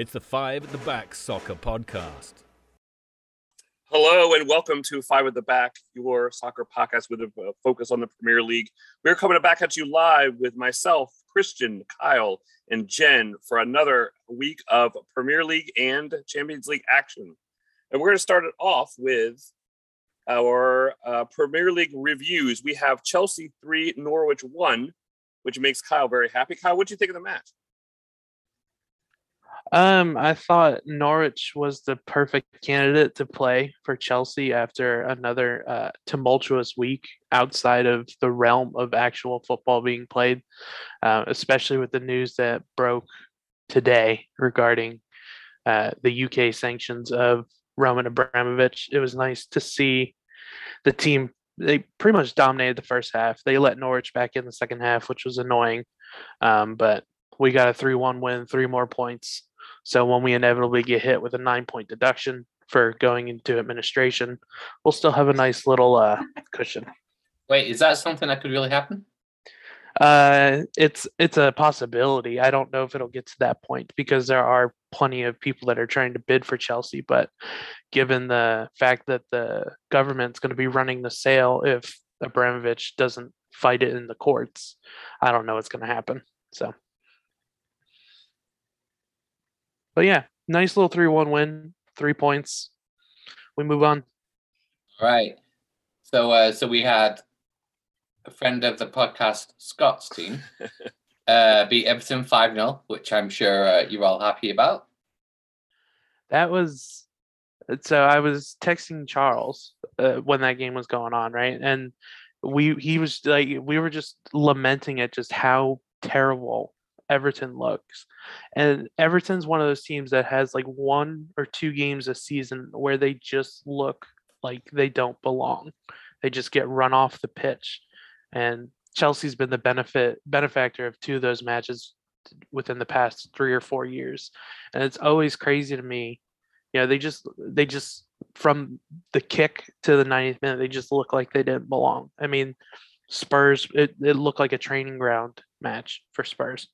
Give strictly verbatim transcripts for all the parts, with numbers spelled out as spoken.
It's the Five at the Back Soccer Podcast. Hello and welcome to Five at the Back, your soccer podcast with a focus on the Premier League. We're coming back at you live with myself, Christian, Kyle, and Jen for another week of Premier League and Champions League action. And we're going to start it off with our uh, Premier League reviews. We have Chelsea three, Norwich one, which makes Kyle very happy. Kyle, what did you think of the match? Um, I thought Norwich was the perfect candidate to play for Chelsea after another uh, tumultuous week outside of the realm of actual football being played, uh, especially with the news that broke today regarding uh, the U K sanctions of Roman Abramovich. It was nice to see the team. They pretty much dominated the first half. They let Norwich back in the second half, which was annoying, um, but we got a three one win, three more points. So when we inevitably get hit with a nine-point deduction for going into administration, we'll still have a nice little uh, cushion. Wait, is that something that could really happen? Uh, it's it's a possibility. I don't know if it'll get to that point because there are plenty of people that are trying to bid for Chelsea. But given the fact that the government's going to be running the sale if Abramovich doesn't fight it in the courts, I don't know what's going to happen. So. But yeah, nice little three one win, three points. We move on. All right. So uh, so we had a friend of the podcast, Scott's team, uh, beat Everton five nil, which I'm sure uh, you're all happy about. That was... So I was texting Charles uh, when that game was going on, right? And we he was like, we were just lamenting at just how terrible Everton looks. And Everton's one of those teams that has like one or two games a season where they just look like they don't belong. They just get run off the pitch. And Chelsea's been the benefit benefactor of two of those matches within the past three or four years. And it's always crazy to me. You know, they just they just from the kick to the ninetieth minute, they just look like they didn't belong. I mean, Spurs, it, it looked like a training ground match for Spurs.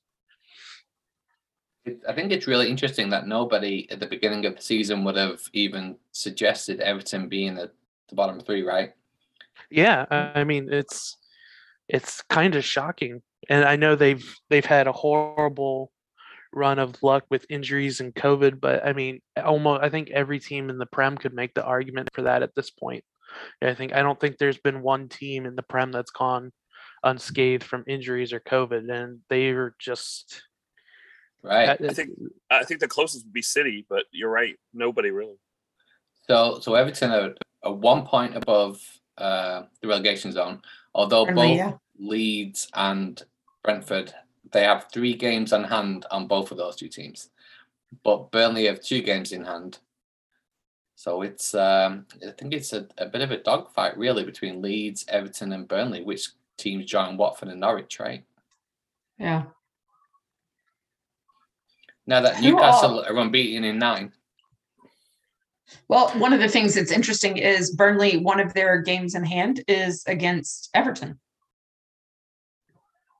I think it's really interesting that nobody at the beginning of the season would have even suggested Everton being at the bottom three, right? Yeah, I mean it's it's kind of shocking, and I know they've they've had a horrible run of luck with injuries and COVID, but I mean almost I think every team in the Prem could make the argument for that at this point. I think I don't think there's been one team in the Prem that's gone unscathed from injuries or COVID, and they are just. Right. I think I think the closest would be City, but you're right. Nobody really. So so Everton are, are one point above uh, the relegation zone, although and both Leah. Leeds and Brentford, they have three games on hand on both of those two teams. But Burnley have two games in hand. So it's um, I think it's a, a bit of a dogfight, really, between Leeds, Everton and Burnley, which teams join Watford and Norwich, right? Yeah. Now that Newcastle are unbeaten in nine. Well, one of the things that's interesting is Burnley, one of their games in hand is against Everton.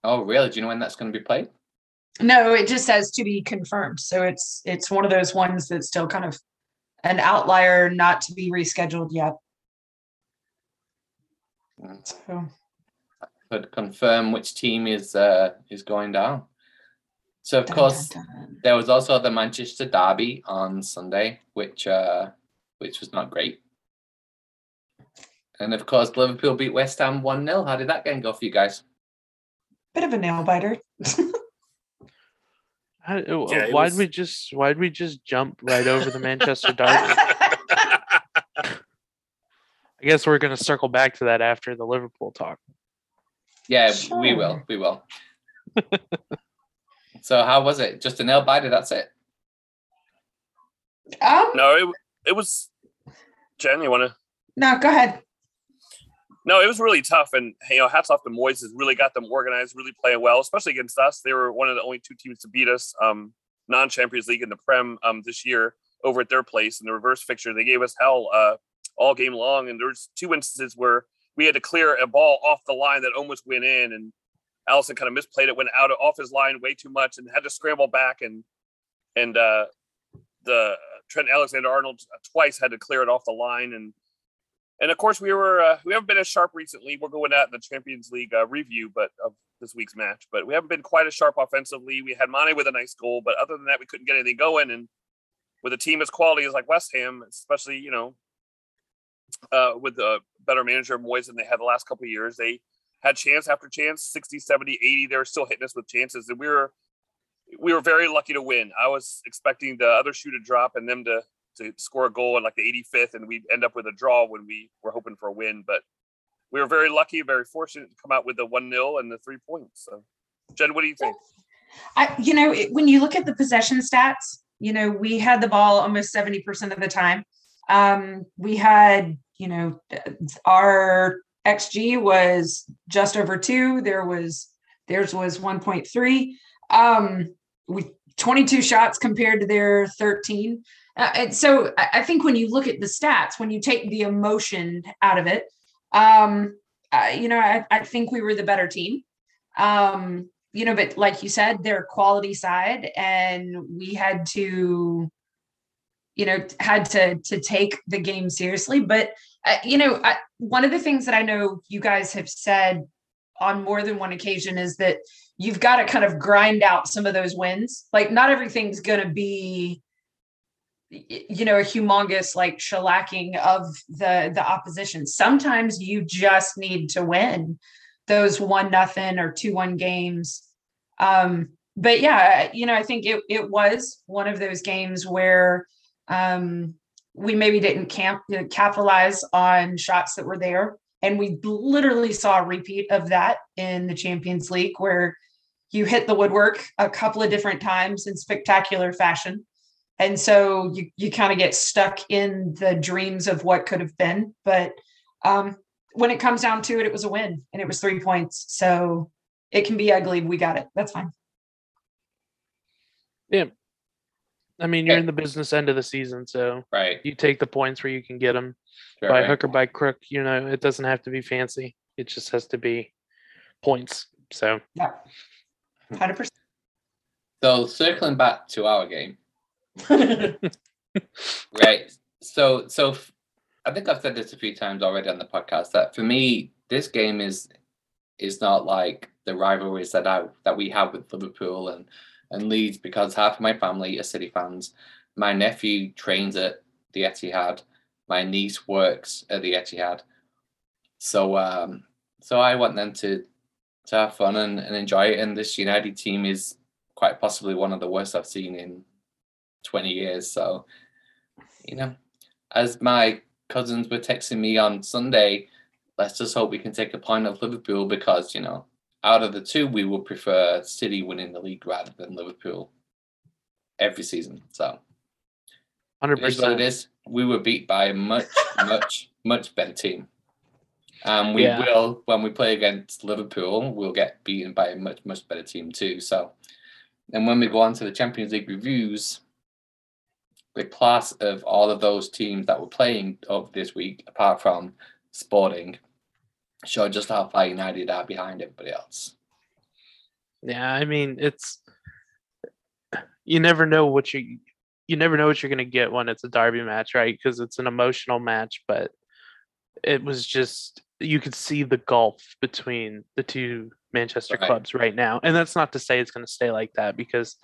Oh, really? Do you know when that's going to be played? No, it just says to be confirmed. So it's it's one of those ones that's still kind of an outlier, not to be rescheduled yet. So. Could confirm which team is uh, is going down. So, of course, dun, dun, dun. There was also the Manchester derby on Sunday, which uh, which was not great. And, of course, Liverpool beat West Ham one nil. How did that game go for you guys? Bit of a nail-biter. How, yeah, why was... did we just why did we just jump right over the Manchester derby? I guess we're going to circle back to that after the Liverpool talk. Yeah, sure. we will. We will. So how was it? Just a nail biter, that's it? Um, no, it it was... Jen, you want to... No, go ahead. No, it was really tough. And, you know, hats off to Moyes. Has really got them organized, really playing well, especially against us. They were one of the only two teams to beat us, um, non-Champions League in the Prem um, this year, over at their place in the reverse fixture. They gave us hell uh, all game long. And there's two instances where we had to clear a ball off the line that almost went in, and Alisson kind of misplayed it, went out of, off his line way too much, and had to scramble back, and and uh, uh, Trent Alexander-Arnold twice had to clear it off the line. And, and of course, we were uh, we haven't been as sharp recently. We're going out in the Champions League uh, review but of this week's match, but we haven't been quite as sharp offensively. We had Mane with a nice goal, but other than that, we couldn't get anything going. And with a team as quality as like West Ham, especially, you know, uh, with a better manager Moyes than they had the last couple of years, they had chance after chance, sixty, seventy, eighty. They were still hitting us with chances, and we were we were very lucky to win. I was expecting the other shoe to drop and them to to score a goal in like the eighty-fifth, and we'd end up with a draw when we were hoping for a win. But we were very lucky, very fortunate to come out with the one nil and the three points. So, Jen, what do you think? I, you know, it, when you look at the possession stats, you know, we had the ball almost seventy percent of the time. Um, we had, you know, our X G was just over two. There was, theirs was one point three. Um, we twenty-two shots compared to their thirteen. Uh, and so I think when you look at the stats, when you take the emotion out of it, um, uh, you know, I, I think we were the better team. Um, you know, but like you said, their quality side, and we had to, you know, had to, to take the game seriously. But, uh, you know, I, one of the things that I know you guys have said on more than one occasion is that you've got to kind of grind out some of those wins. Like, not everything's going to be, you know, a humongous like shellacking of the, the opposition. Sometimes you just need to win those one nothing or two one games. Um, but yeah, you know, I think it it was one of those games where um, we maybe didn't camp, you know, capitalize on shots that were there. And we literally saw a repeat of that in the Champions League, where you hit the woodwork a couple of different times in spectacular fashion. And so you, you kind of get stuck in the dreams of what could have been. But um, when it comes down to it, it was a win, and it was three points. So it can be ugly. We got it. That's fine. Yeah. I mean, you're in the business end of the season, so right. You take the points where you can get them, sure, by right. hook or by crook. You know, it doesn't have to be fancy. It just has to be points. So, yeah, one hundred percent. So, circling back to our game. Right. So, so I think I've said this a few times already on the podcast that for me, this game is is not like the rivalries that I that we have with Liverpool and. and Leeds, because half of my family are City fans. My nephew trains at the Etihad. My niece works at the Etihad. So um, so I want them to, to have fun and, and enjoy it. And this United team is quite possibly one of the worst I've seen in twenty years. So, you know, as my cousins were texting me on Sunday, let's just hope we can take a point of Liverpool, because, you know, out of the two, we would prefer City winning the league rather than Liverpool every season. So, one hundred percent. It is what it is. We were beat by a much, much, much better team. And um, we yeah. will, when we play against Liverpool, we'll get beaten by a much, much better team too. So, and when we go on to the Champions League reviews, the class of all of those teams that were playing over this week, apart from Sporting, show just how far United are behind everybody else. Yeah, I mean, it's you never know what you you never know what you're going to get when it's a derby match, right? Because it's an emotional match, but it was just you could see the gulf between the two Manchester right. clubs right now, and that's not to say it's going to stay like that, because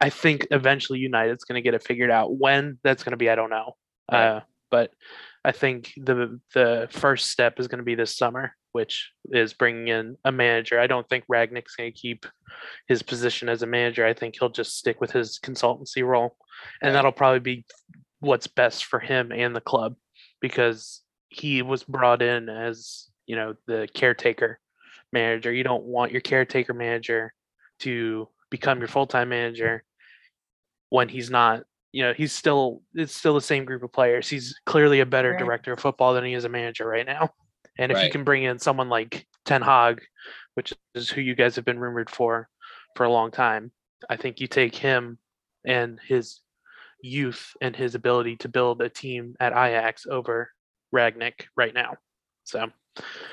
I think eventually United's going to get it figured out. When that's going to be, I don't know. Right. Uh, but I think the the first step is going to be this summer, which is bringing in a manager. I don't think Ragnick's going to keep his position as a manager. I think he'll just stick with his consultancy role, and that'll probably be what's best for him and the club, because he was brought in as, you know, the caretaker manager. You don't want your caretaker manager to become your full-time manager when he's not. You know, he's still, it's still the same group of players. He's clearly a better right. director of football than he is a manager right now. And if right. you can bring in someone like Ten Hag, which is who you guys have been rumored for for a long time, I think you take him and his youth and his ability to build a team at Ajax over Ragnick right now. So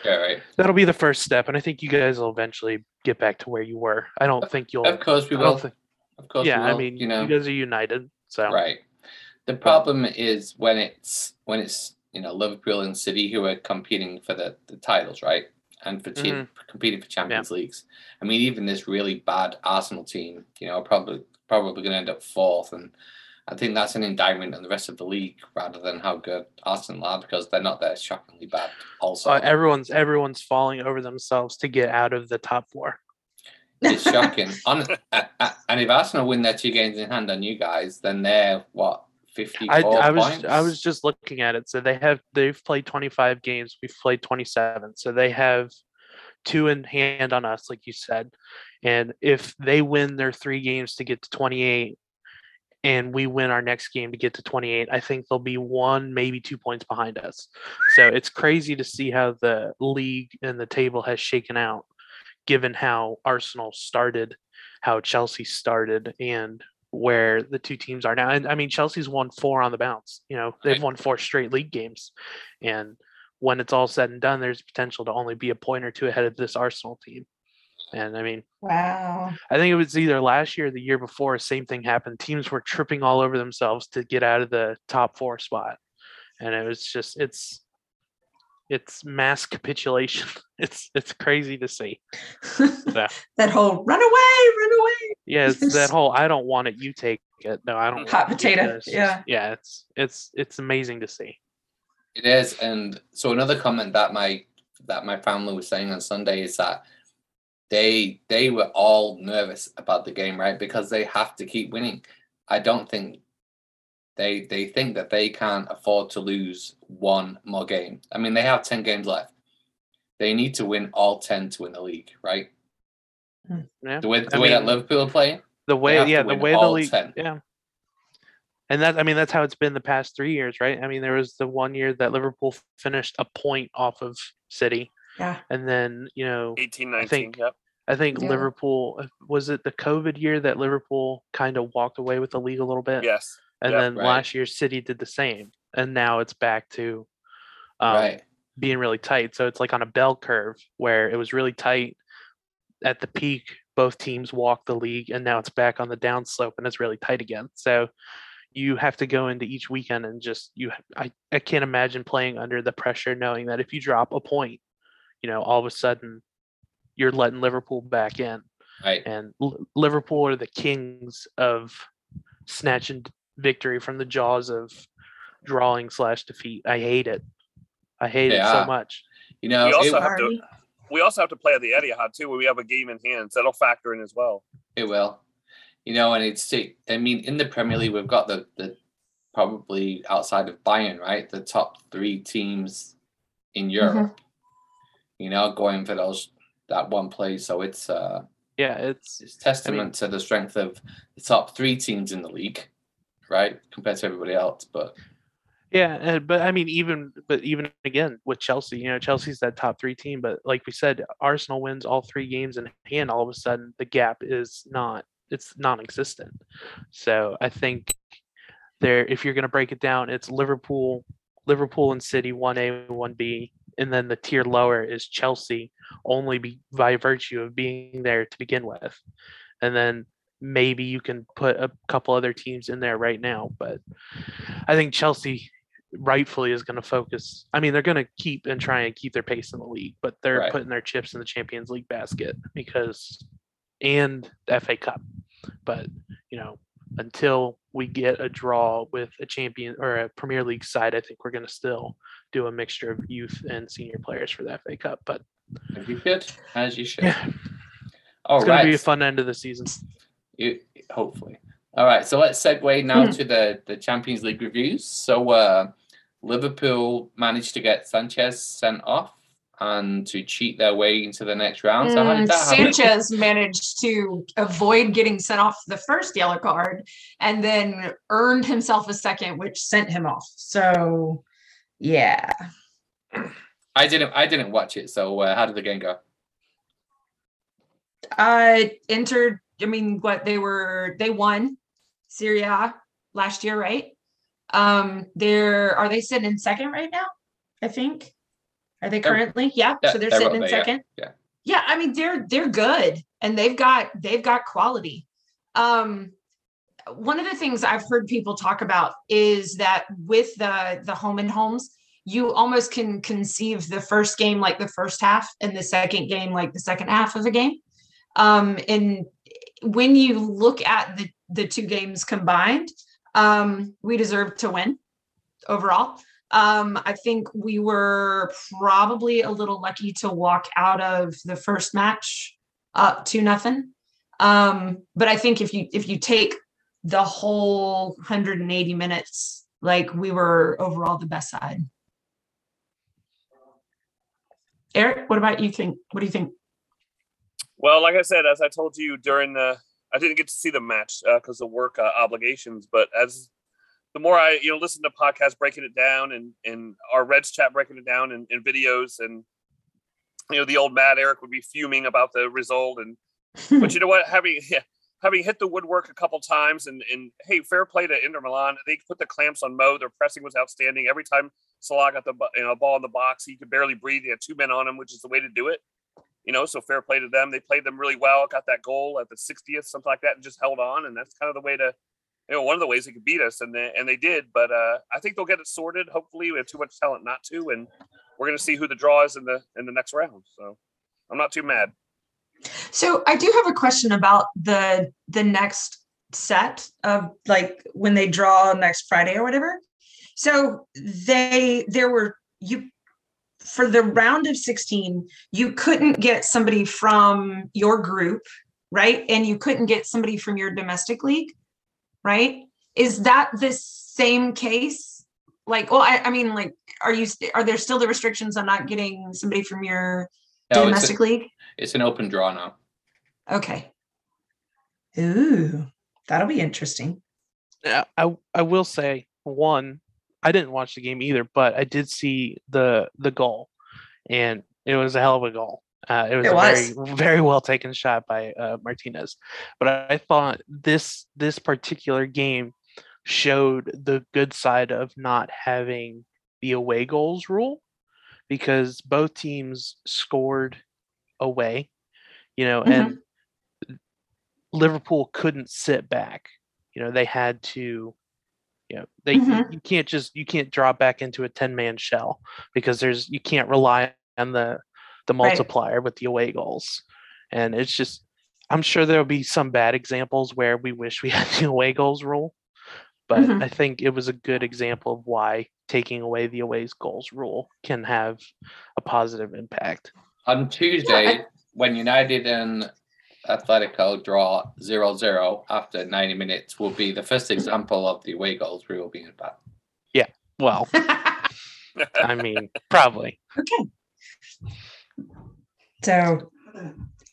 yeah, right. that'll be the first step. And I think you guys will eventually get back to where you were. I don't of, think you'll. Of course we will. Think, of course, yeah. We will, I mean, you know, you guys are united. So right. The problem but, is when it's when it's you know Liverpool and City who are competing for the, the titles, right? And for team, mm-hmm. competing for Champions yeah. Leagues. I mean, even this really bad Arsenal team, you know, probably probably going to end up fourth, and I think that's an indictment on the rest of the league rather than how good Arsenal are, because they're not that shockingly bad. Also, uh, everyone's everyone's falling over themselves to get out of the top four. It's shocking. On, uh, uh, and if Arsenal win their two games in hand on you guys, then they're what fifty-four I, I was, points. I was just looking at it. So they have they've played twenty-five games. We've played twenty-seven. So they have two in hand on us, like you said. And if they win their three games to get to twenty-eight. And we win our next game to get to twenty-eight, I think they'll be one, maybe two points behind us. So it's crazy to see how the league and the table has shaken out, given how Arsenal started, how Chelsea started, and where the two teams are now. And I mean, Chelsea's won four on the bounce. You know, they've won four straight league games. And when it's all said and done, there's potential to only be a point or two ahead of this Arsenal team. And I mean, wow, I think it was either last year or the year before, same thing happened. Teams were tripping all over themselves to get out of the top four spot. And it was just, it's, it's mass capitulation. It's, it's crazy to see. So, that whole run away, run away. Yeah. It's that whole, I don't want it. You take it. No, I don't. Hot potato. Yeah. Yeah. It's, it's, it's amazing to see. It is. And so another comment that my, that my family was saying on Sunday is that They they were all nervous about the game, right? Because they have to keep winning. I don't think they they think that they can't afford to lose one more game. I mean, they have ten games left. They need to win all ten to win the league, right? Yeah. The way the I way mean, that Liverpool are playing. The way yeah, the way the league ten. Yeah. And that I mean that's how it's been the past three years, right? I mean, there was the one year that Liverpool finished a point off of City. Yeah. And then, you know, eighteen nineteen, I think, yep. I think yeah. Liverpool, was it the COVID year that Liverpool kind of walked away with the league a little bit? Yes. And yep, then right. last year, City did the same. And now it's back to um, right. being really tight. So it's like on a bell curve where it was really tight at the peak. Both teams walked the league, and now it's back on the downslope and it's really tight again. So you have to go into each weekend and just, you. I, I can't imagine playing under the pressure knowing that if you drop a point, you know, all of a sudden you're letting Liverpool back in. Right. And L- Liverpool are the kings of snatching victory from the jaws of drawing slash defeat. I hate it. I hate yeah. it so much. You know, we also, it, have, to, we also have to play at the Etihad too, where we have a game in hand. So that'll factor in as well. It will. You know, and it's, I mean, in the Premier League, we've got the, the probably outside of Bayern, right? The top three teams in Europe. Mm-hmm. You know, going for those that one play. So it's uh, yeah, it's it's testament I mean, to the strength of the top three teams in the league, right, compared to everybody else. But yeah, but I mean, even but even again with Chelsea, you know, Chelsea's that top three team. But like we said, Arsenal wins all three games in hand. All of a sudden, the gap is not it's non-existent. So I think there, if you're going to break it down, it's Liverpool, Liverpool and City, one A, one B. And then the tier lower is Chelsea, only be, by virtue of being there to begin with. And then maybe you can put a couple other teams in there right now. But I think Chelsea rightfully is going to focus. I mean, they're going to keep and try and keep their pace in the league, but they're right. putting their chips in the Champions League basket because and the F A Cup. But, you know, until we get a draw with a champion or a Premier League side, I think we're going to still do a mixture of youth and senior players for the F A Cup. But if you could, as you should. Yeah. All it's right. It's going to be a fun end of the season. You, hopefully. All right. So let's segue now mm. to the, the Champions League reviews. So uh, Liverpool managed to get Sanchez sent off and to cheat their way into the next round. So mm, Sanchez managed to avoid getting sent off the first yellow card and then earned himself a second, which sent him off. So, yeah. I didn't I didn't watch it, so uh, how did the game go? Uh, Inter, I mean, what they were, they won Serie A last year, right? Um, they're, are they sitting in second right now, I think? Are they currently? Yeah. yeah so they're, they're sitting in there, second. Yeah. yeah. Yeah. I mean, they're, they're good and they've got, they've got quality. Um, one of the things I've heard people talk about is that with the, the home and homes, you almost can conceive the first game like the first half and the second game like the second half of a game. Um, and when you look at the, the two games combined, um, we deserve to win overall. Um, I think we were probably a little lucky to walk out of the first match up to nothing. Um, but I think if you if you take the whole one hundred eighty minutes, like, we were overall the best side. Eric, what about you think? What do you think? Well, like I said, as I told you during the, I didn't get to see the match because uh, of work uh, obligations. But as the more I, you know, listen to podcasts breaking it down, and and our Reds chat breaking it down, and, and videos, and you know, the old Mad Eric would be fuming about the result, and but you know what, having yeah, having hit the woodwork a couple times, and and hey, fair play to Inter Milan. They put the clamps on Mo. Their pressing was outstanding. Every time Salah got the you know, ball in the box, he could barely breathe. He had two men on him, which is the way to do it. You know, so fair play to them. They played them really well, got that goal at the sixtieth, something like that, and just held on. And that's kind of the way to, you know, one of the ways they could beat us. And they, and they did. But uh, I think they'll get it sorted. Hopefully, we have too much talent not to. And we're going to see who the draw is in the in the next round. So I'm not too mad. So I do have a question about the the next set of, like, when they draw next Friday or whatever. So they there were you. For the round of sixteen, you couldn't get somebody from your group, right? And you couldn't get somebody from your domestic league, right? Is that the same case? Like, well, I, I mean, like, are you st- are there still the restrictions on not getting somebody from your no, domestic it's a, league? It's an open draw now. Okay. Ooh, that'll be interesting. Yeah, I I will say one. I didn't watch the game either, but I did see the the goal, and it was a hell of a goal. Uh, it was, it was. a very, very well taken shot by uh, Martinez. But I, I thought this this particular game showed the good side of not having the away goals rule, because both teams scored away, you know, mm-hmm. and Liverpool couldn't sit back. You know, they had to. Yeah, you know, they mm-hmm. you can't just you can't drop back into a ten-man shell, because there's you can't rely on the the multiplier right. with the away goals. And it's just, I'm sure there'll be some bad examples where we wish we had the away goals rule, but mm-hmm. I think it was a good example of why taking away the away goals rule can have a positive impact. On Tuesday, yeah, I- when United and Atletico draw zero zero after ninety minutes will be the first example of the away goals rule being bad. Yeah, well, I mean, probably. Okay. So,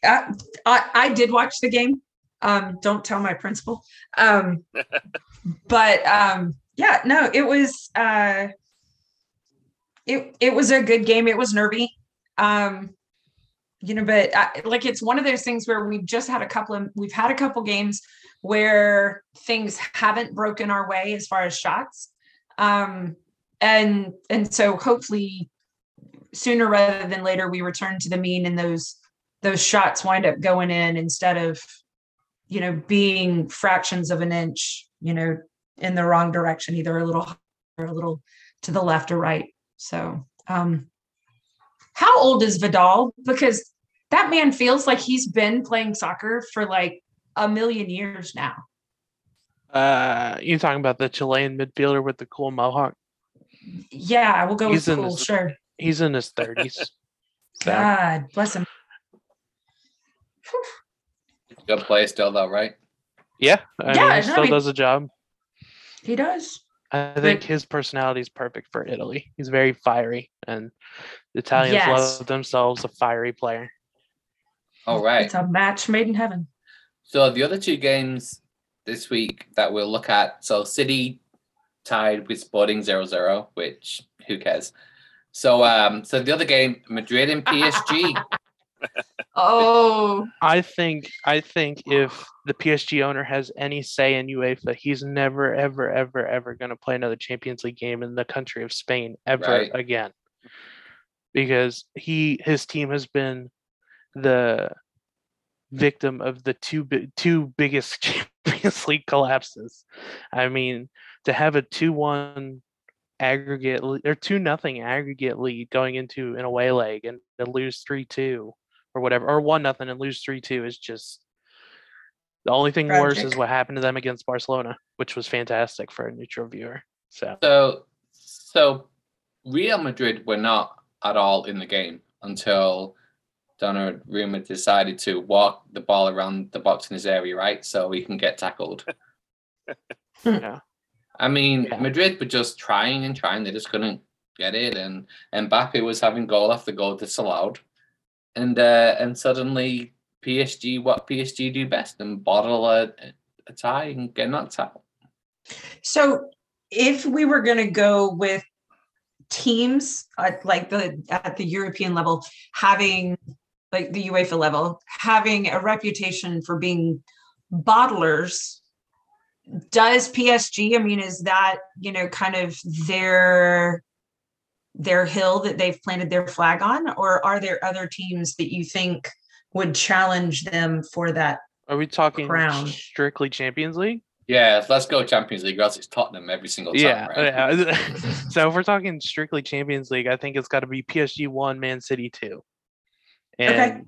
I, I, I did watch the game. Um, don't tell my principal. Um, but um, yeah, no, it was uh, it it was a good game. It was nervy. Um, You know, but I, like, it's one of those things where we've just had a couple of, we've had a couple games where things haven't broken our way as far as shots. Um, and, and so hopefully sooner rather than later, we return to the mean, and those, those shots wind up going in instead of, you know, being fractions of an inch, you know, in the wrong direction, either a little, or a little to the left or right. So, um, how old is Vidal? Because that man feels like he's been playing soccer for like a million years now. Uh, you're talking about the Chilean midfielder with the cool mohawk? Yeah, we'll go he's with cool, his, sure. He's in his thirties. So. God, bless him. Good play still, though, right? Yeah, I yeah, mean, he still I mean, does a job. He does. I think like, his personality is perfect for Italy. He's very fiery, and the Italians yes. love themselves a fiery player. All right. It's a match made in heaven. So the other two games this week that we'll look at, so City tied with Sporting zero zero, which who cares? So um, so the other game, Madrid and P S G. Oh, I think I think if the P S G owner has any say in UEFA, he's never, ever, ever, ever going to play another Champions League game in the country of Spain ever right. again, because he his team has been the victim of the two two biggest obviously collapses. I mean, to have a two one aggregate or two nothing aggregate lead going into an away leg and to lose three two or whatever, or one nothing and lose three two is just the only thing tragic. Worse is what happened to them against Barcelona, which was fantastic for a neutral viewer. So, so, so Real Madrid were not at all in the game until Donnarumma decided to walk the ball around the box in his area, right? So he can get tackled. Yeah. I mean, yeah. Madrid were just trying and trying. They just couldn't get it. And, and Mbappe was having goal after goal disallowed. And uh, and suddenly P S G, what P S G do best, and bottle a, a tie and get knocked out. So if we were going to go with teams at, like the at the European level, having like the UEFA level, having a reputation for being bottlers, does P S G, I mean, is that, you know, kind of their their hill that they've planted their flag on, or are there other teams that you think would challenge them for that? Are we talking crown? Strictly Champions League? Yeah, let's go Champions League, or else it's Tottenham every single time. Yeah, right? Yeah. So if we're talking strictly Champions League, I think it's got to be P S G one, Man City two. And okay.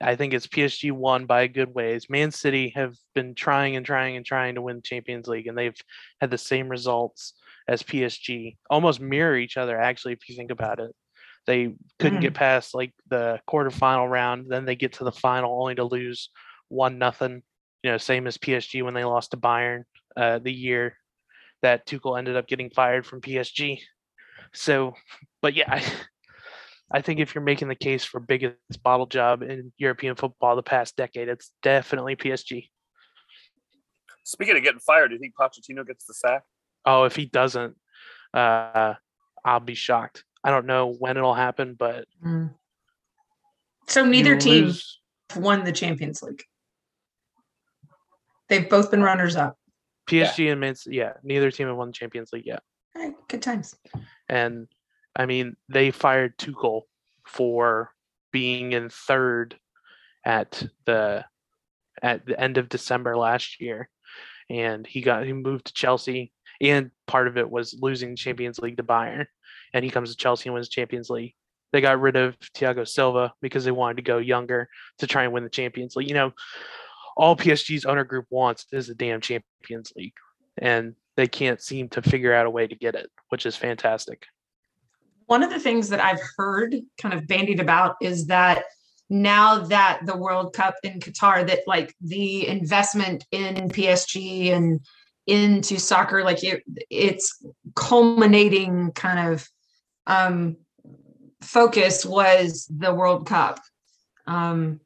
I think it's P S G one by a good ways. Man City have been trying and trying and trying to win Champions League, and they've had the same results as P S G, almost mirror each other, actually, if you think about it. They couldn't mm. get past like the quarterfinal round. Then they get to the final only to lose one nothing. You know, same as P S G when they lost to Bayern uh, the year that Tuchel ended up getting fired from P S G. So, but yeah, I, I think if you're making the case for biggest bottle job in European football the past decade, it's definitely P S G. Speaking of getting fired, do you think Pochettino gets the sack? Oh, if he doesn't, uh, I'll be shocked. I don't know when it'll happen, but mm. so neither team lose. Won the Champions League. They've both been runners-up. P S G yeah. and Man City, yeah, neither team have won the Champions League yet. All right, good times. And, I mean, they fired Tuchel for being in third at the at the end of December last year. And he got he moved to Chelsea, and part of it was losing Champions League to Bayern. And he comes to Chelsea and wins Champions League. They got rid of Thiago Silva because they wanted to go younger to try and win the Champions League. You know, all P S G's owner group wants is the damn Champions League, and they can't seem to figure out a way to get it, which is fantastic. One of the things that I've heard kind of bandied about is that now that the World Cup in Qatar, that like the investment in P S G and into soccer, like it, it's culminating kind of um, focus was the World Cup. Um,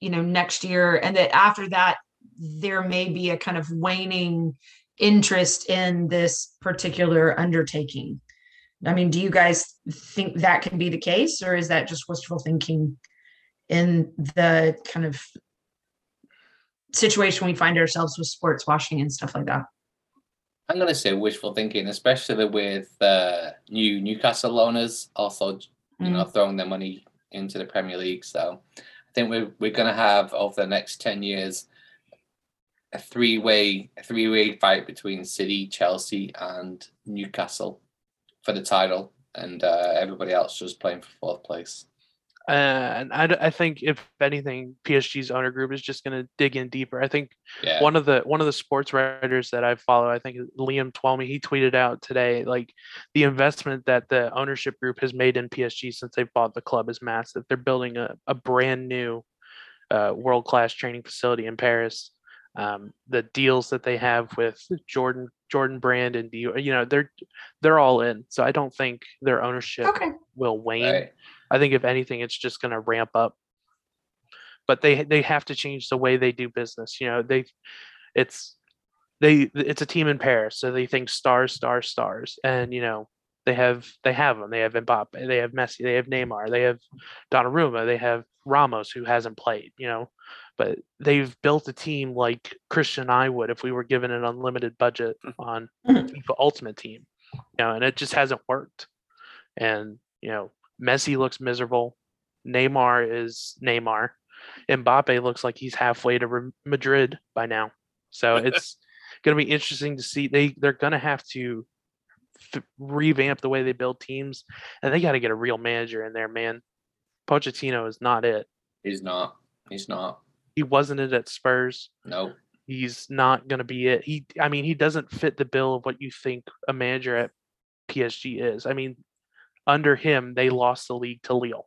you know, next year. And that after that, there may be a kind of waning interest in this particular undertaking. I mean, do you guys think that can be the case, or is that just wishful thinking in the kind of situation we find ourselves with sports washing and stuff like that? I'm going to say wishful thinking, especially with uh, new Newcastle owners also, you know, mm. throwing their money into the Premier League. So I think we're we're gonna have over the next ten years a three way a three way fight between City, Chelsea, and Newcastle for the title, and uh, everybody else just playing for fourth place. Uh, and I, I think if anything, P S G's owner group is just gonna dig in deeper. I think yeah. one of the one of the sports writers that I follow, I think Liam Twelmy, he tweeted out today like the investment that the ownership group has made in P S G since they bought the club is massive. They're building a, a brand new uh, world class training facility in Paris. Um, the deals that they have with Jordan Jordan Brand and you know they're they're all in. So I don't think their ownership okay. will wane. Right. I think if anything, it's just going to ramp up. But they they have to change the way they do business. You know, they it's they it's a team in Paris, so they think stars, stars, stars, and you know they have they have them. They have Mbappe, they have Messi, they have Neymar, they have Donnarumma, they have Ramos, who hasn't played. You know, but they've built a team like Christian and I would if we were given an unlimited budget on FIFA Ultimate Team. You know, and it just hasn't worked. And you know. Messi looks miserable. Neymar is Neymar. Mbappe looks like he's halfway to Madrid by now. So it's going to be interesting to see. They, they're going to have to f- revamp the way they build teams, and they got to get a real manager in there, man. Pochettino is not it. He's not. He's not. He wasn't it at Spurs. No. Nope. He's not going to be it. He, I mean, he doesn't fit the bill of what you think a manager at P S G is. I mean, under him, they lost the league to Lille.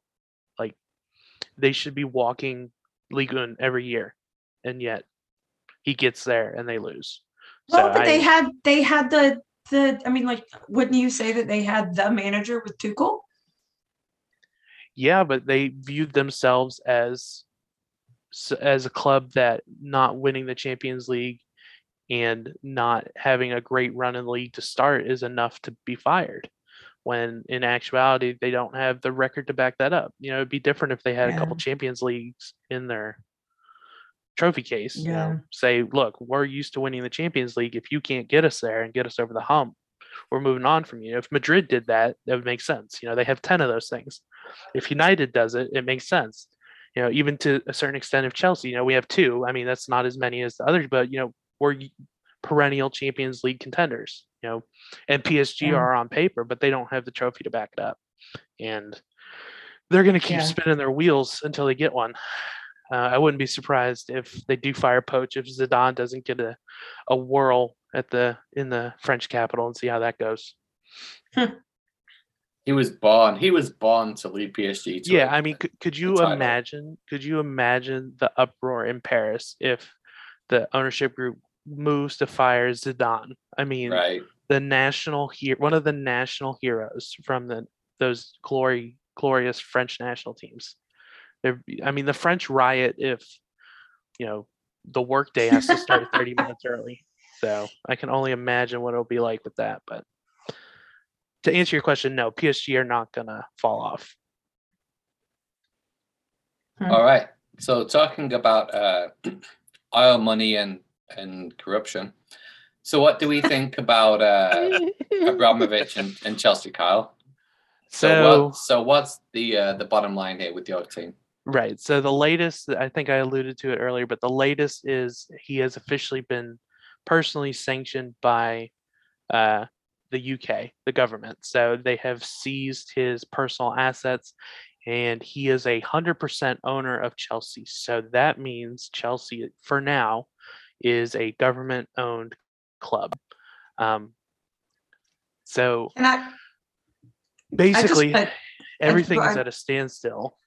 Like, they should be walking Ligue one every year, and yet he gets there and they lose. Well, so but I, they had they had the the. I mean, like, wouldn't you say that they had the manager with Tuchel? Yeah, but they viewed themselves as as a club that not winning the Champions League and not having a great run in the league to start is enough to be fired, when in actuality they don't have the record to back that up. You know, it'd be different if they had yeah. a couple Champions Leagues in their trophy case. Yeah. You know, say, look, we're used to winning the Champions League. If you can't get us there and get us over the hump, we're moving on from you. If Madrid did that, that would make sense. You know, they have ten of those things. If United does it, it makes sense. You know, even to a certain extent of Chelsea, you know, we have two. I mean, that's not as many as the others, but, you know, we're perennial Champions League contenders, you know, and P S G yeah. are on paper, but they don't have the trophy to back it up. And they're going to keep yeah. spinning their wheels until they get one. Uh, I wouldn't be surprised if they do fire Poch if Zidane doesn't get a, a whirl at the in the French capital and see how that goes. He was born. He was born to lead P S G. To yeah, I mean, could, could you imagine? Could you imagine the uproar in Paris if the ownership group moves to fire Zidane? I mean, right. the national hero, one of the national heroes from the those glory, glorious French national teams. They're, I mean, the French riot if you know the workday has to start thirty minutes early. So I can only imagine what it'll be like with that, but. To answer your question, no, P S G are not going to fall off. All right. So talking about uh, oil money and, and corruption. So what do we think about uh, Abramovich and, and Chelsea, Kyle? So so, what, so what's the uh, the bottom line here with your team? Right. So the latest, I think I alluded to it earlier, but the latest is he has officially been personally sanctioned by uh, – the U K, the government. So they have seized his personal assets, and he is a hundred percent owner of Chelsea. So that means Chelsea for now is a government owned club. Um, so I, basically I just, I, everything I, I, is at a standstill.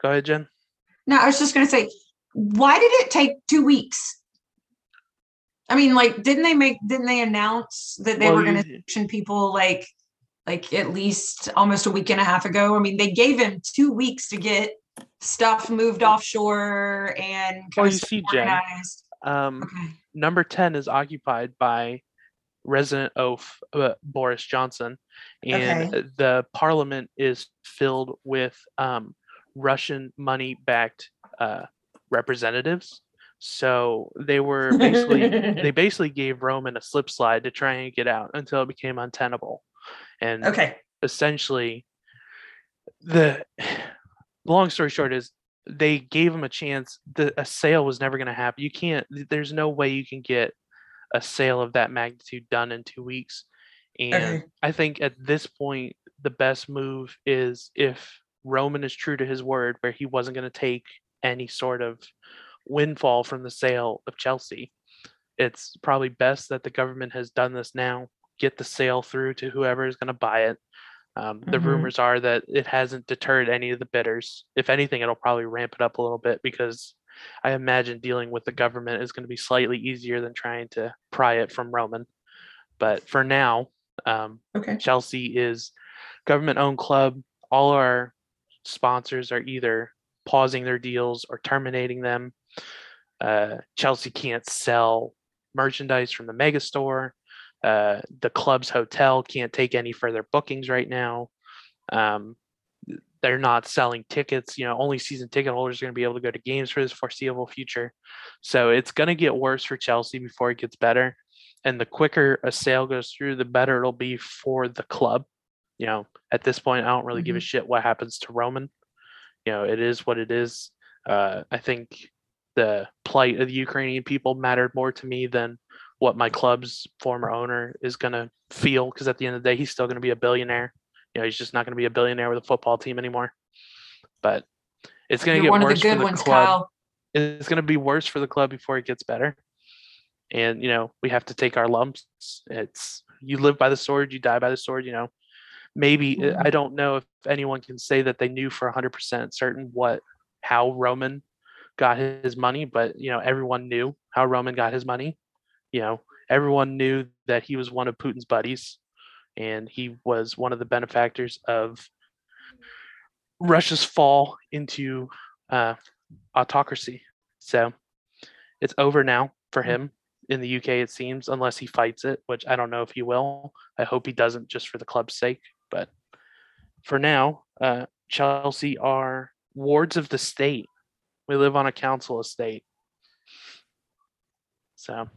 Go ahead, Jen. No, I was just going to say, why did it take two weeks? I mean, like, didn't they make, didn't they announce that they well, were going to sanction people like, like at least almost a week and a half ago? I mean, they gave him two weeks to get stuff moved offshore and well, you see, Jen, um, okay. number ten is occupied by resident oaf uh, Boris Johnson, and okay. the parliament is filled with um, Russian money-backed uh, representatives. So they were basically they basically gave Roman a slip slide to try and get out until it became untenable. And okay. essentially the long story short is they gave him a chance. The a sale was never going to happen. You can't there's no way you can get a sale of that magnitude done in two weeks. And okay. I think at this point the best move is if Roman is true to his word, where he wasn't going to take any sort of windfall from the sale of Chelsea. It's probably best that the government has done this now, get the sale through to whoever is going to buy it. Um, mm-hmm. The rumors are that it hasn't deterred any of the bidders. If anything, it'll probably ramp it up a little bit, because I imagine dealing with the government is going to be slightly easier than trying to pry it from Roman. But for now, um, okay. Chelsea is government-owned club. All our sponsors are either pausing their deals or terminating them. Uh, Chelsea can't sell merchandise from the mega store. Uh, the club's hotel can't take any further bookings right now. Um, they're not selling tickets. You know, only season ticket holders are going to be able to go to games for this foreseeable future. So it's going to get worse for Chelsea before it gets better. And the quicker a sale goes through, the better it'll be for the club. You know, at this point, I don't really mm-hmm. give a shit what happens to Roman. You know, it is what it is. Uh, I think the plight of the Ukrainian people mattered more to me than what my club's former owner is going to feel. Because at the end of the day, he's still going to be a billionaire. You know, he's just not going to be a billionaire with a football team anymore. But it's going to get worse for the club. It's going to be worse for the club before it gets better. And, you know, we have to take our lumps. It's, you live by the sword, you die by the sword, you know. Maybe, mm-hmm. I don't know if anyone can say that they knew for one hundred percent certain what, how Roman got his money, but, you know, everyone knew how Roman got his money. You know, everyone knew that he was one of Putin's buddies, and he was one of the benefactors of Russia's fall into uh, autocracy. So it's over now for him in the U K, it seems, unless he fights it, which I don't know if he will. I hope he doesn't, just for the club's sake. But for now, uh, Chelsea are wards of the state. We live on a council estate. So.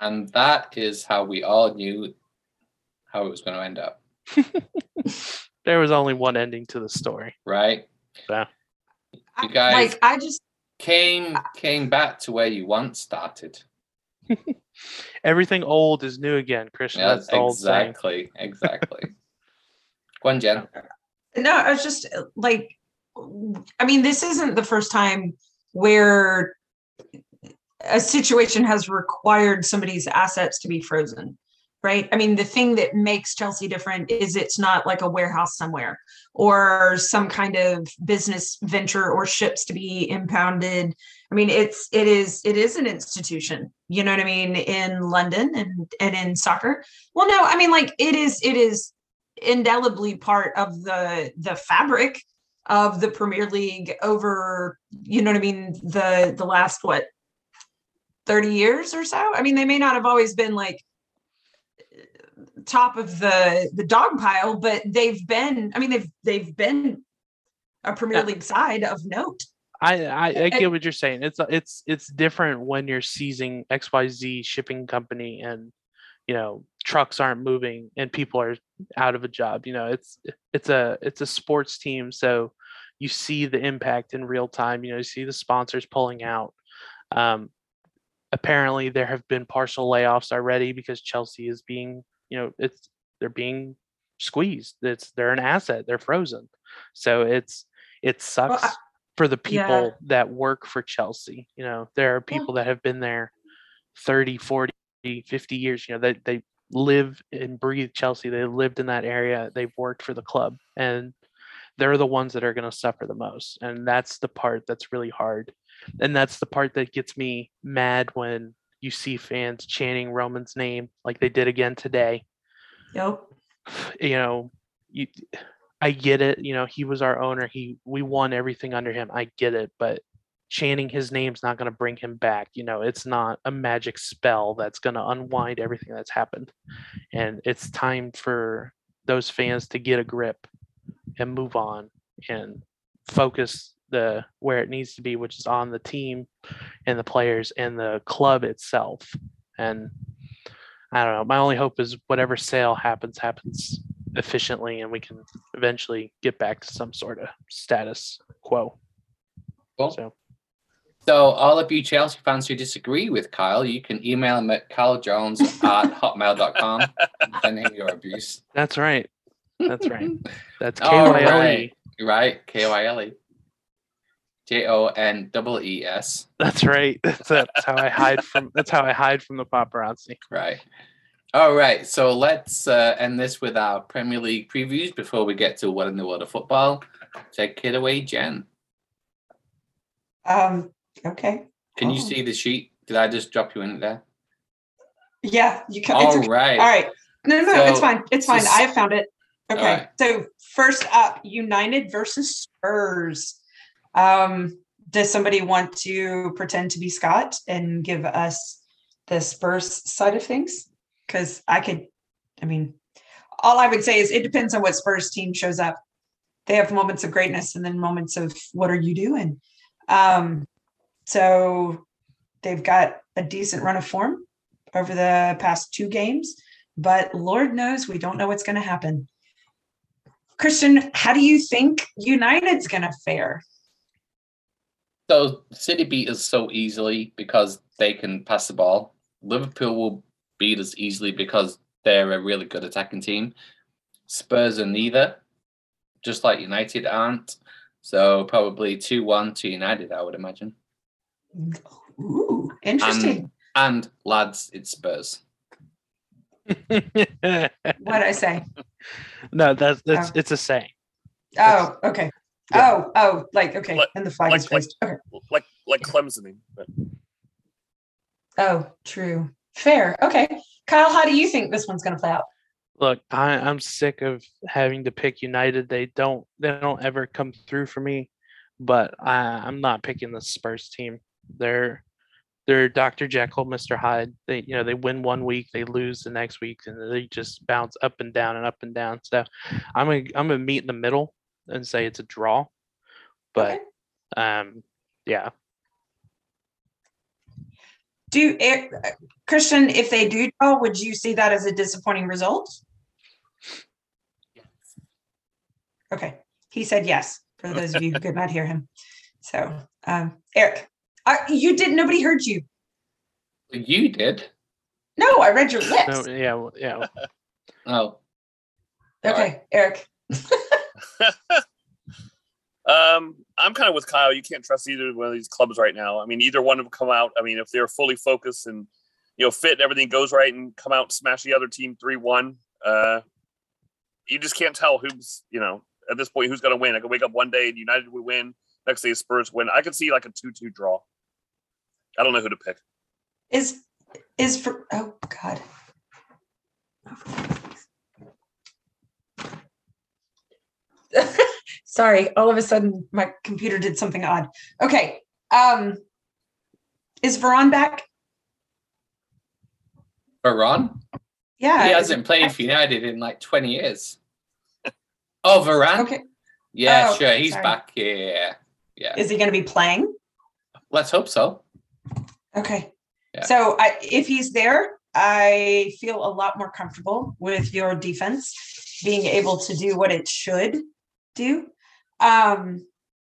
And that is how we all knew how it was going to end up. There was only one ending to the story. Right. So. You guys like, I just came came back to where you once started. Everything old is new again, Christian. Yeah, that's the old saying. Exactly. Exactly. Go on, Jen. No, I was just like, I mean, this isn't the first time where a situation has required somebody's assets to be frozen, right? I mean, the thing that makes Chelsea different is it's not like a warehouse somewhere or some kind of business venture or ships to be impounded. I mean, it's, it is, it is an institution, you know what I mean? In London and, and in soccer. Well, no, I mean, like it is, it is indelibly part of the, the fabric of the Premier League over, you know what I mean? The, the last, what, thirty years or so. I mean, they may not have always been like top of the the dog pile, but they've been, I mean, they've, they've been a Premier League side of note. I, I, I get what you're saying. It's, it's, it's different when you're seizing X Y Z shipping company and, you know, trucks aren't moving and people are out of a job. You know, it's, it's a, it's a sports team. So you see the impact in real time, you know, you see the sponsors pulling out. Um, Apparently, there have been partial layoffs already because Chelsea is being, you know, it's they're being squeezed. It's they're an asset. They're frozen. So it's it sucks well, I, for the people yeah. that work for Chelsea. You know, there are people yeah. that have been there thirty, forty, fifty years. You know, they, they live and breathe Chelsea. They lived in that area. They've worked for the club. And they're the ones that are going to suffer the most. And that's the part that's really hard. And that's the part that gets me mad when you see fans chanting Roman's name like they did again today. Yep. You know, you, I get it. You know, he was our owner. He we won everything under him. I get it. But chanting his name's not going to bring him back. You know, it's not a magic spell that's going to unwind everything that's happened. And it's time for those fans to get a grip and move on and focus the where it needs to be, which is on the team and the players and the club itself. And I don't know, my only hope is whatever sale happens happens efficiently and we can eventually get back to some sort of status quo. Cool. So, so all of you Chelsea fans who disagree with Kyle, you can email him at kylejones at hotmail dot com sending your abuse. That's right. That's right. That's K Y L E. Right. right, K Y L E. J O N E E S. That's right. That's, that's how I hide from. That's how I hide from the paparazzi. Right. All right. So let's uh, end this with our Premier League previews before we get to what in the world of football. Take it away, Jen. Um. Okay. Can oh. you see the sheet? Did I just drop you in there? Yeah, you can. All okay. right. All right. No, no, so, it's fine. It's fine. So, I have found it. Okay. Right. So first up, United versus Spurs. Um, does somebody want to pretend to be Scott and give us the Spurs side of things? Because I could, I mean, all I would say is it depends on what Spurs team shows up. They have moments of greatness and then moments of what are you doing? Um, so they've got a decent run of form over the past two games, but Lord knows we don't know what's going to happen. Christian, how do you think United's going to fare? So City beat us so easily because they can pass the ball. Liverpool will beat us easily because they're a really good attacking team. Spurs are neither, just like United aren't. So probably two one to United, I would imagine. Ooh, interesting. And, and lads, it's Spurs. What'd I say? No, that's, that's oh. it's a saying. Oh, that's, okay. Yeah. Oh, oh, like, okay. Like, and the flag like, is placed. Like, okay. like, like Clemsoning. But... Oh, true. Fair. Okay. Kyle, how do you think this one's going to play out? Look, I, I'm sick of having to pick United. They don't they don't ever come through for me, but I, I'm not picking the Spurs team. They're they're Doctor Jekyll, Mister Hyde. They you know they win one week, they lose the next week, and they just bounce up and down and up and down. So I'm gonna I'm gonna meet in the middle and say it's a draw. But okay. um yeah. Do Christian, if they do draw, would you see that as a disappointing result? Yes. Okay. He said yes, for those of you who could not hear him. So, um, Eric, I, you did. Nobody heard you. You did. No, I read your lips. No, yeah, yeah. Oh. Okay, right. Eric. Um, I'm kind of with Kyle. You can't trust either one of these clubs right now. I mean, either one of them come out. I mean, if they're fully focused and, you know, fit and everything goes right and come out and smash the other team three one, uh, you just can't tell who's, you know, at this point, who's going to win. I could wake up one day and United would win. Next day, Spurs win. I could see like a two two draw. I don't know who to pick. Is, is for, oh God. Sorry, all of a sudden my computer did something odd. Okay, um, is Varane back? Varane? Yeah. He hasn't played for United in like twenty years. Oh, Varane? Okay. Yeah, oh, sure, he's sorry. back. Yeah, yeah. Is he going to be playing? Let's hope so. Okay. Yeah. So I, if he's there, I feel a lot more comfortable with your defense being able to do what it should do. Um,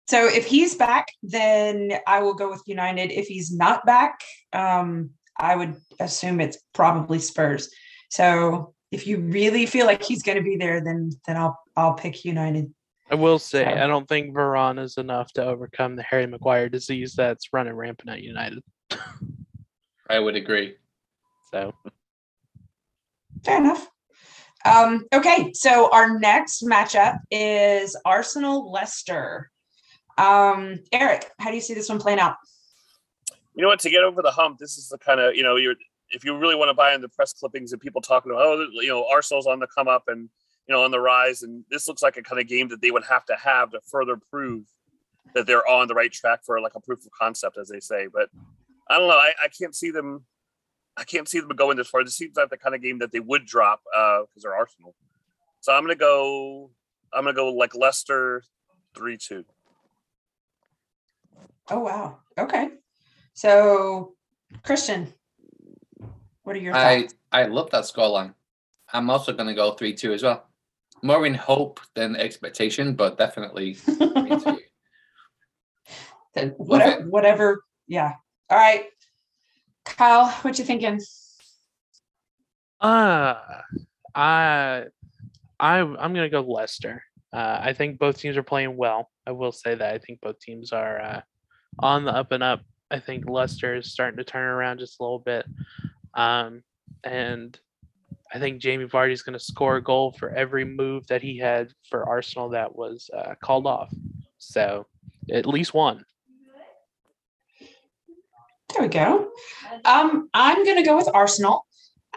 so if he's back, then I will go with United. If he's not back, um, I would assume it's probably Spurs. So if you really feel like he's going to be there, then then I'll I'll pick United. I will say, so. I don't think Varane is enough to overcome the Harry Maguire disease that's running rampant at United. I would agree. So fair enough. Um, okay, so our next matchup is Arsenal-Leicester. Um, Eric, how do you see this one playing out? You know what? To get over the hump, this is the kind of, you know, you're if you really want to buy in the press clippings and people talking about, oh, you know, Arsenal's on the come up and, you know, on the rise. And this looks like a kind of game that they would have to have to further prove that they're on the right track for like a proof of concept, as they say. But I don't know. I, I can't see them. I can't see them going this far. This seems like the kind of game that they would drop because uh, they're Arsenal. So I'm gonna go. I'm gonna go like Leicester, three two. Oh wow! Okay. So Christian, what are your thoughts? I I love that scoreline. I'm also gonna go three two as well. More in hope than expectation, but definitely three two. Whatever, whatever. Yeah. All right. Kyle, what you thinking? Uh, I, I, I'm gonna go Leicester. Uh, I think both teams are playing well. I will say that I think both teams are uh, on the up and up. I think Leicester is starting to turn around just a little bit, um, and I think Jamie Vardy is gonna score a goal for every move that he had for Arsenal that was uh, called off. So at least one. There we go. Um, I'm going to go with Arsenal.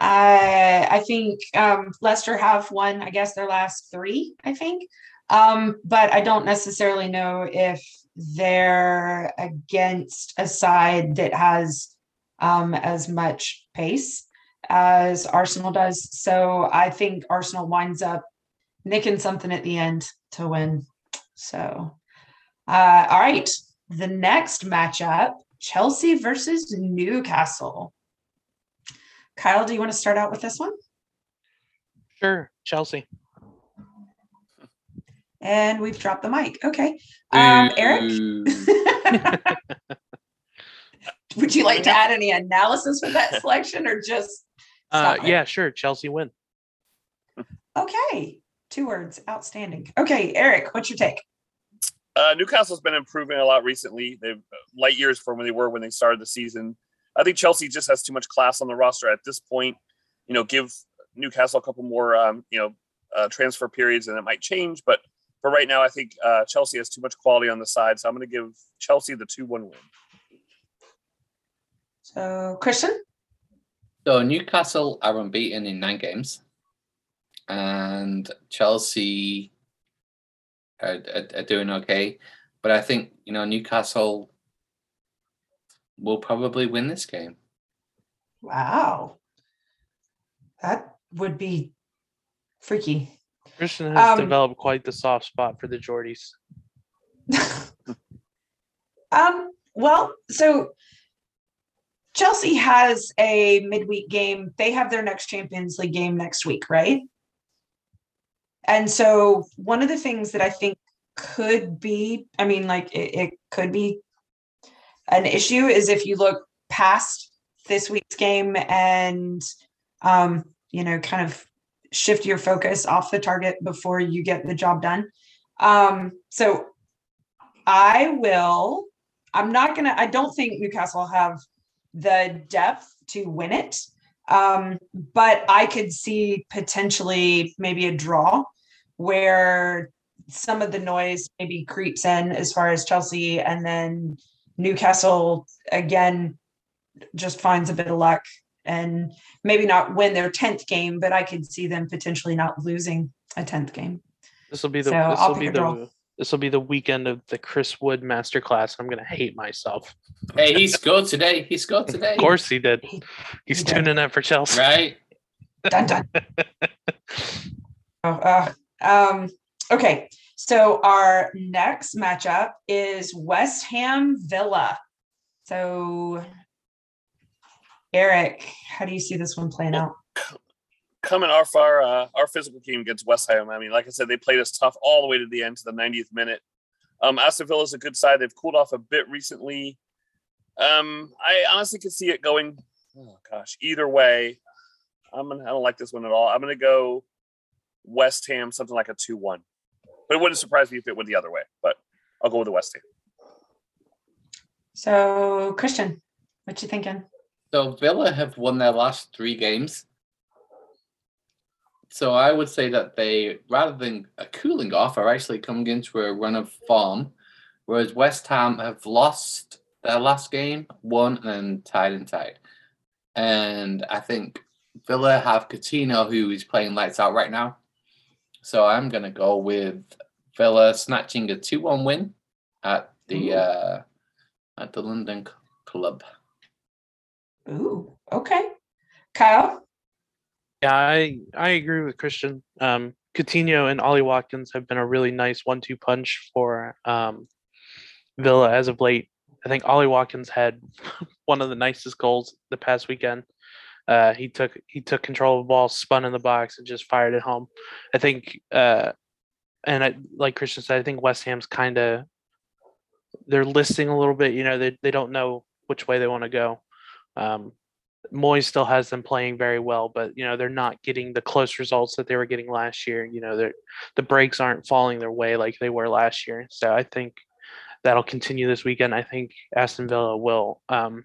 Uh, I think um, Leicester have won, I guess, their last three, I think. Um, but I don't necessarily know if they're against a side that has um, as much pace as Arsenal does. So I think Arsenal winds up nicking something at the end to win. So, uh, all right. The next matchup. Chelsea versus Newcastle. Kyle, do you want to start out with this one? Sure, Chelsea. And we've dropped the mic. Okay. Um, Eric, would you like to add any analysis with that selection or just? Uh, yeah, sure. Chelsea win. Okay. Two words. Outstanding. Okay. Eric, what's your take? Uh, Newcastle's been improving a lot recently. They've light years from when they were when they started the season. I think Chelsea just has too much class on the roster at this point. You know, give Newcastle a couple more, um, you know, uh, transfer periods and it might change. But for right now, I think uh, Chelsea has too much quality on the side. So I'm going to give Chelsea the two one win. So, Christian? So Newcastle are unbeaten in nine games. And Chelsea... Are, are doing okay, but I think you know Newcastle will probably win this game. Wow, that would be freaky. Christian has um, developed quite the soft spot for the Geordies. um. Well, so Chelsea has a midweek game. They have their next Champions League game next week, right? And so one of the things that I think could be, I mean, like it, it could be an issue is if you look past this week's game and, um, you know, kind of shift your focus off the target before you get the job done. Um, so I will, I'm not going to, I don't think Newcastle have the depth to win it. Um, but I could see potentially maybe a draw where some of the noise maybe creeps in as far as Chelsea, and then Newcastle again just finds a bit of luck and maybe not win their tenth game, but I could see them potentially not losing a tenth game. This will be the so this will be the this will be the weekend of the Chris Wood masterclass. I'm gonna hate myself. Hey, he scored today. He scored today. Of course he did. He's he did. Tuning up for Chelsea, right? Dun, dun. oh, uh, um, okay, so our next matchup is West Ham Villa. So, Eric, how do you see this one playing out? Coming off our uh, our physical game against West Ham, I mean, like I said, they played us tough all the way to the end, to the ninetieth minute. Um, Aston Villa's a good side. They've cooled off a bit recently. Um, I honestly could see it going, oh gosh, either way. I'm gonna, I don't like this one at all. I'm going to go West Ham, something like a two one. But it wouldn't surprise me if it went the other way, but I'll go with the West Ham. So, Christian, what you thinking? So, Villa have won their last three games. So I would say that they, rather than a cooling off, are actually coming into a run of form, whereas West Ham have lost their last game, won and tied and tied. And I think Villa have Coutinho, who is playing lights out right now. So I'm going to go with Villa snatching a two one win at the uh, at the London club. Ooh, okay. Kyle? Yeah, I, I agree with Christian. Um, Coutinho and Ollie Watkins have been a really nice one two punch for um, Villa as of late. I think Ollie Watkins had one of the nicest goals the past weekend. Uh, he took he took control of the ball, spun in the box, and just fired it home. I think, uh, and I, like Christian said, I think West Ham's kind of they're listing a little bit. You know, they they don't know which way they want to go. Um, Moyes still has them playing very well, but you know they're not getting the close results that they were getting last year. You know, the breaks aren't falling their way like they were last year. So I think that'll continue this weekend. I think Aston Villa will um,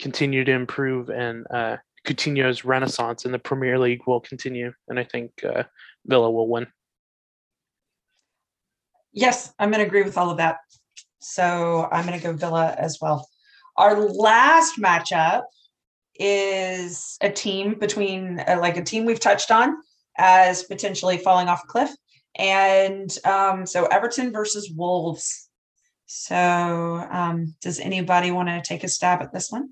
continue to improve, and uh, Coutinho's renaissance in the Premier League will continue. And I think uh, Villa will win. Yes, I'm going to agree with all of that. So I'm going to go Villa as well. Our last matchup is a team between uh, like a team we've touched on as potentially falling off a cliff. And um, so Everton versus Wolves. So um, does anybody want to take a stab at this one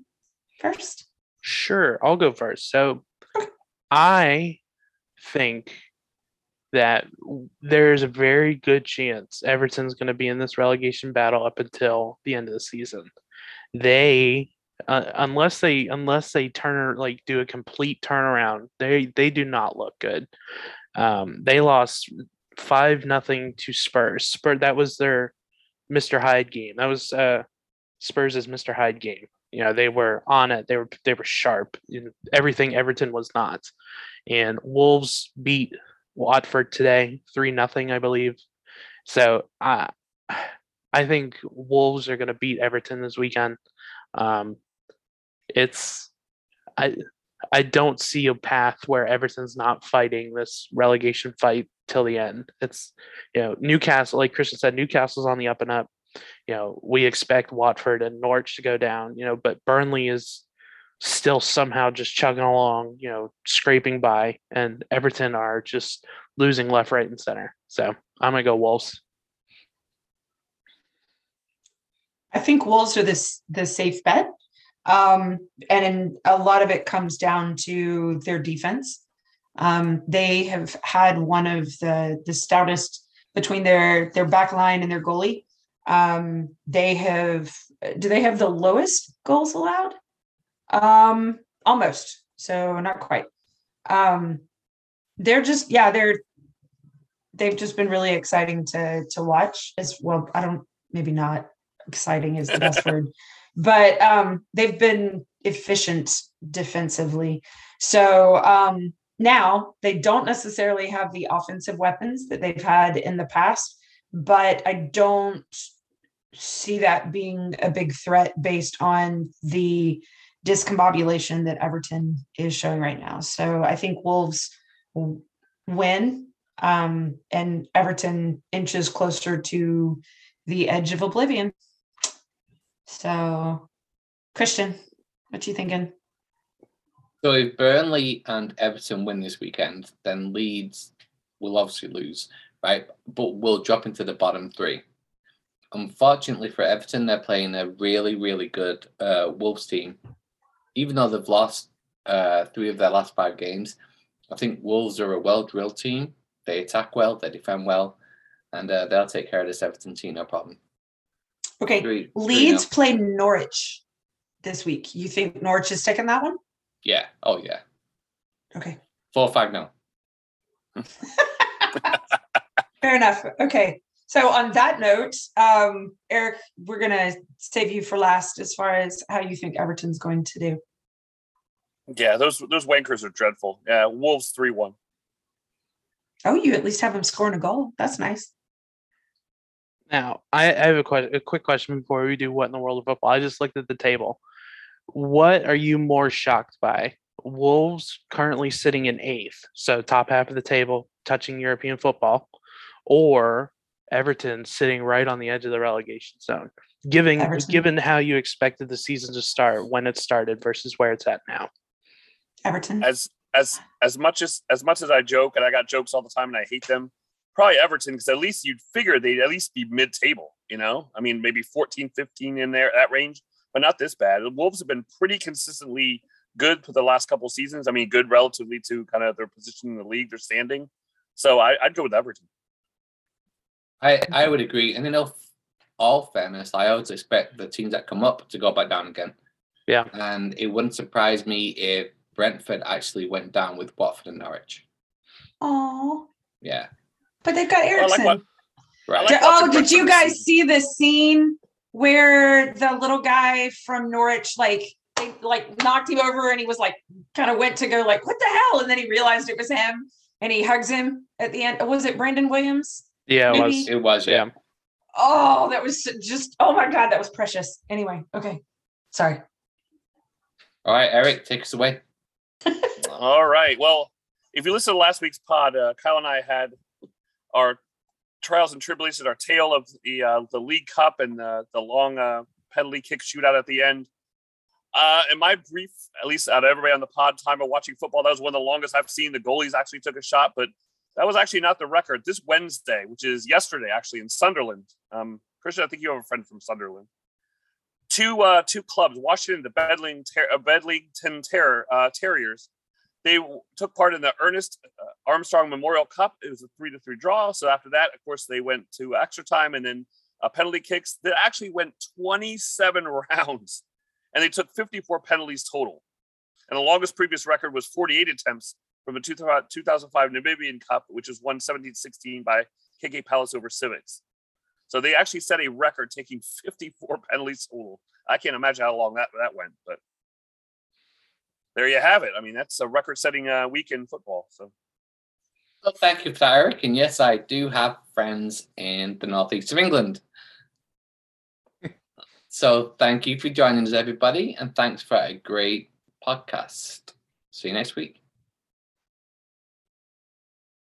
first? Sure. I'll go first. So okay. I think that there's a very good chance Everton's going to be in this relegation battle up until the end of the season. They Uh, unless they unless they turn like do a complete turnaround, they they do not look good. Um, they lost five nothing to Spurs. Spurs that was their Mister Hyde game. That was uh, Spurs' Mister Hyde game. You know, they were on it. They were they were sharp. Everything Everton was not. And Wolves beat Watford today, three nothing, I believe. So I uh, I think Wolves are going to beat Everton this weekend. Um, it's I I don't see a path where Everton's not fighting this relegation fight till the end. It's, you know, Newcastle, like Christian said, Newcastle's on the up and up. You know, we expect Watford and Norwich to go down, you know, but Burnley is still somehow just chugging along, you know, scraping by, and Everton are just losing left, right, and center. So I'm going to go Wolves. I think Wolves are this, the safe bet. Um, and in, a lot of it comes down to their defense. Um, they have had one of the, the stoutest between their, their back line and their goalie. Um, they have, do they have the lowest goals allowed? Um, almost. So not quite. Um, they're just, yeah, they're, they've just been really exciting to, to watch as well. I don't, maybe not exciting is the best word, but, um, they've been efficient defensively. So, um, now they don't necessarily have the offensive weapons that they've had in the past, but I don't see that being a big threat based on the discombobulation that Everton is showing right now. So I think Wolves win, um, and Everton inches closer to the edge of oblivion. So, Christian, what you thinking? So if Burnley and Everton win this weekend, then Leeds will obviously lose, right? But will drop into the bottom three. Unfortunately for Everton, they're playing a really, really good uh, Wolves team. Even though they've lost uh, three of their last five games, I think Wolves are a well-drilled team. They attack well, they defend well, and uh, they'll take care of this Everton team, no problem. Okay, three, Leeds three play Norwich this week. You think Norwich is taking that one? Yeah. Oh, yeah. Okay. Four, five, no. Fair enough. Okay. So on that note, um, Eric, we're going to save you for last as far as how you think Everton's going to do. Yeah, those those wankers are dreadful. Uh, Wolves three one. Oh, you at least have them scoring a goal. That's nice. Now, I, I have a, que- a quick question before we do what in the world of football. I just looked at the table. What are you more shocked by? Wolves currently sitting in eighth, so top half of the table, touching European football, or Everton sitting right on the edge of the relegation zone, given, given how you expected the season to start when it started versus where it's at now? Everton. As as as much as as much as I joke, and I got jokes all the time and I hate them, probably Everton, because at least you'd figure they'd at least be mid-table, you know? I mean, maybe fourteen, fifteen in there, that range. But not this bad. The Wolves have been pretty consistently good for the last couple of seasons. I mean, good relatively to kind of their position in the league, their standing. So I, I'd go with Everton. I, I would agree. And in all fairness, I always expect the teams that come up to go back down again. Yeah. And it wouldn't surprise me if Brentford actually went down with Watford and Norwich. Oh. Yeah. But they've got Ericsson. Like right. like oh, did you guys see the scene where the little guy from Norwich, like, they, like, knocked him over and he was, like, kind of went to go, like, what the hell? And then he realized it was him and he hugs him at the end. Was it Brandon Williams? Yeah, it Maybe? was. It was, yeah. Oh, that was just, oh, my God, that was precious. Anyway, okay. Sorry. All right, Eric, take us away. All right. Well, if you listen to last week's pod, uh, Kyle and I had our trials and tribulations, our tale of the uh, the League Cup and the, the long uh, penalty kick shootout at the end. Uh, in my brief, at least out of everybody on the pod, time of watching football, that was one of the longest I've seen. The goalies actually took a shot, but that was actually not the record. This Wednesday, which is yesterday, actually, in Sunderland. Um, Christian, I think you have a friend from Sunderland. Two uh, two clubs, Washington, the Bedling Ter- uh, Bedlington Ter- uh, Terriers, they took part in the Ernest Armstrong Memorial Cup. It was a three to three draw. So after that, of course, they went to extra time and then uh, penalty kicks that actually went twenty-seven rounds, and they took fifty-four penalties total. And the longest previous record was forty-eight attempts from a two thousand five Namibian Cup, which was won seventeen sixteen by K K Palace over Civics. So they actually set a record, taking fifty-four penalties total. I can't imagine how long that, that went, but there you have it. I mean, that's a record-setting uh, week in football. So, well, thank you, Eric. And yes, I do have friends in the northeast of England. So thank you for joining us, everybody, and thanks for a great podcast. See you next week.